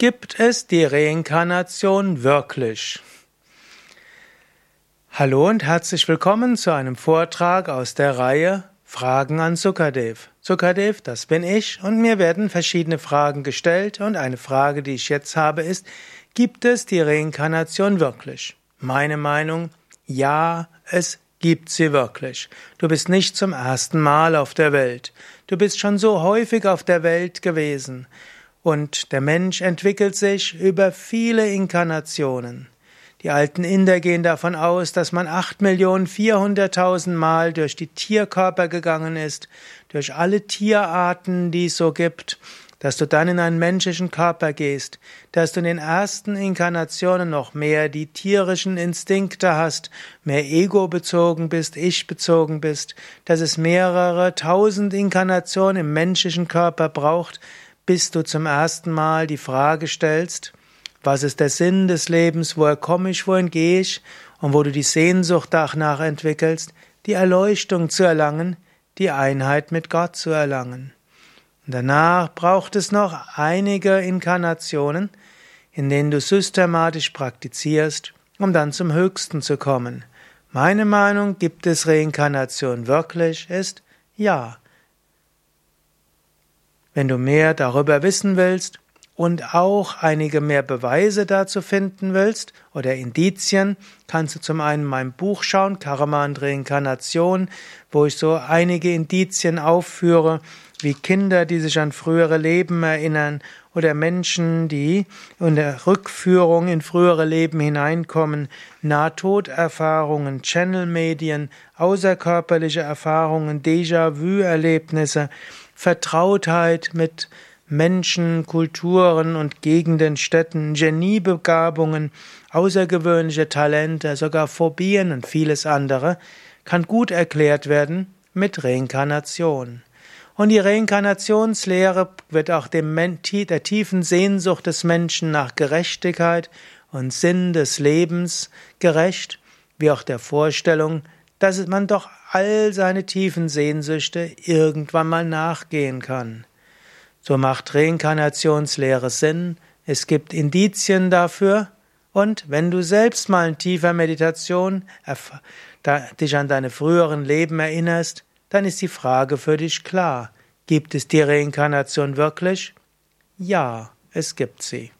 Gibt es die Reinkarnation wirklich? Hallo und herzlich willkommen zu einem Vortrag aus der Reihe Fragen an Sukadev. Sukadev, das bin ich, und mir werden verschiedene Fragen gestellt, und eine Frage, die ich jetzt habe, ist: Gibt es die Reinkarnation wirklich? Meine Meinung: Ja, es gibt sie wirklich. Du bist nicht zum ersten Mal auf der Welt. Du bist schon so häufig auf der Welt gewesen. Und der Mensch entwickelt sich über viele Inkarnationen. Die alten Inder gehen davon aus, dass man 8.400.000 Mal durch die Tierkörper gegangen ist, durch alle Tierarten, die es so gibt, dass du dann in einen menschlichen Körper gehst, dass du in den ersten Inkarnationen noch mehr die tierischen Instinkte hast, mehr ego-bezogen bist, ich-bezogen bist, dass es mehrere tausend Inkarnationen im menschlichen Körper braucht, bis du zum ersten Mal die Frage stellst: Was ist der Sinn des Lebens, woher komme ich, wohin gehe ich, und wo du die Sehnsucht danach entwickelst, die Erleuchtung zu erlangen, die Einheit mit Gott zu erlangen. Und danach braucht es noch einige Inkarnationen, in denen du systematisch praktizierst, um dann zum Höchsten zu kommen. Meine Meinung, gibt es Reinkarnation wirklich, ist ja. Wenn du mehr darüber wissen willst und auch einige mehr Beweise dazu finden willst oder Indizien, kannst du zum einen in meinem Buch schauen, Karma und Reinkarnation, wo ich so einige Indizien aufführe, wie Kinder, die sich an frühere Leben erinnern, oder Menschen, die in der Rückführung in frühere Leben hineinkommen, Nahtoderfahrungen, Channelmedien, außerkörperliche Erfahrungen, Déjà-vu-Erlebnisse, Vertrautheit mit Menschen, Kulturen und Gegenden, Städten, Geniebegabungen, außergewöhnliche Talente, sogar Phobien und vieles andere, kann gut erklärt werden mit Reinkarnation. Und die Reinkarnationslehre wird auch der tiefen Sehnsucht des Menschen nach Gerechtigkeit und Sinn des Lebens gerecht, wie auch der Vorstellung, dass man doch all seine tiefen Sehnsüchte irgendwann mal nachgehen kann. So macht Reinkarnationslehre Sinn, es gibt Indizien dafür, und wenn du selbst mal in tiefer Meditation dich an deine früheren Leben erinnerst, dann ist die Frage für dich klar: Gibt es die Reinkarnation wirklich? Ja, es gibt sie.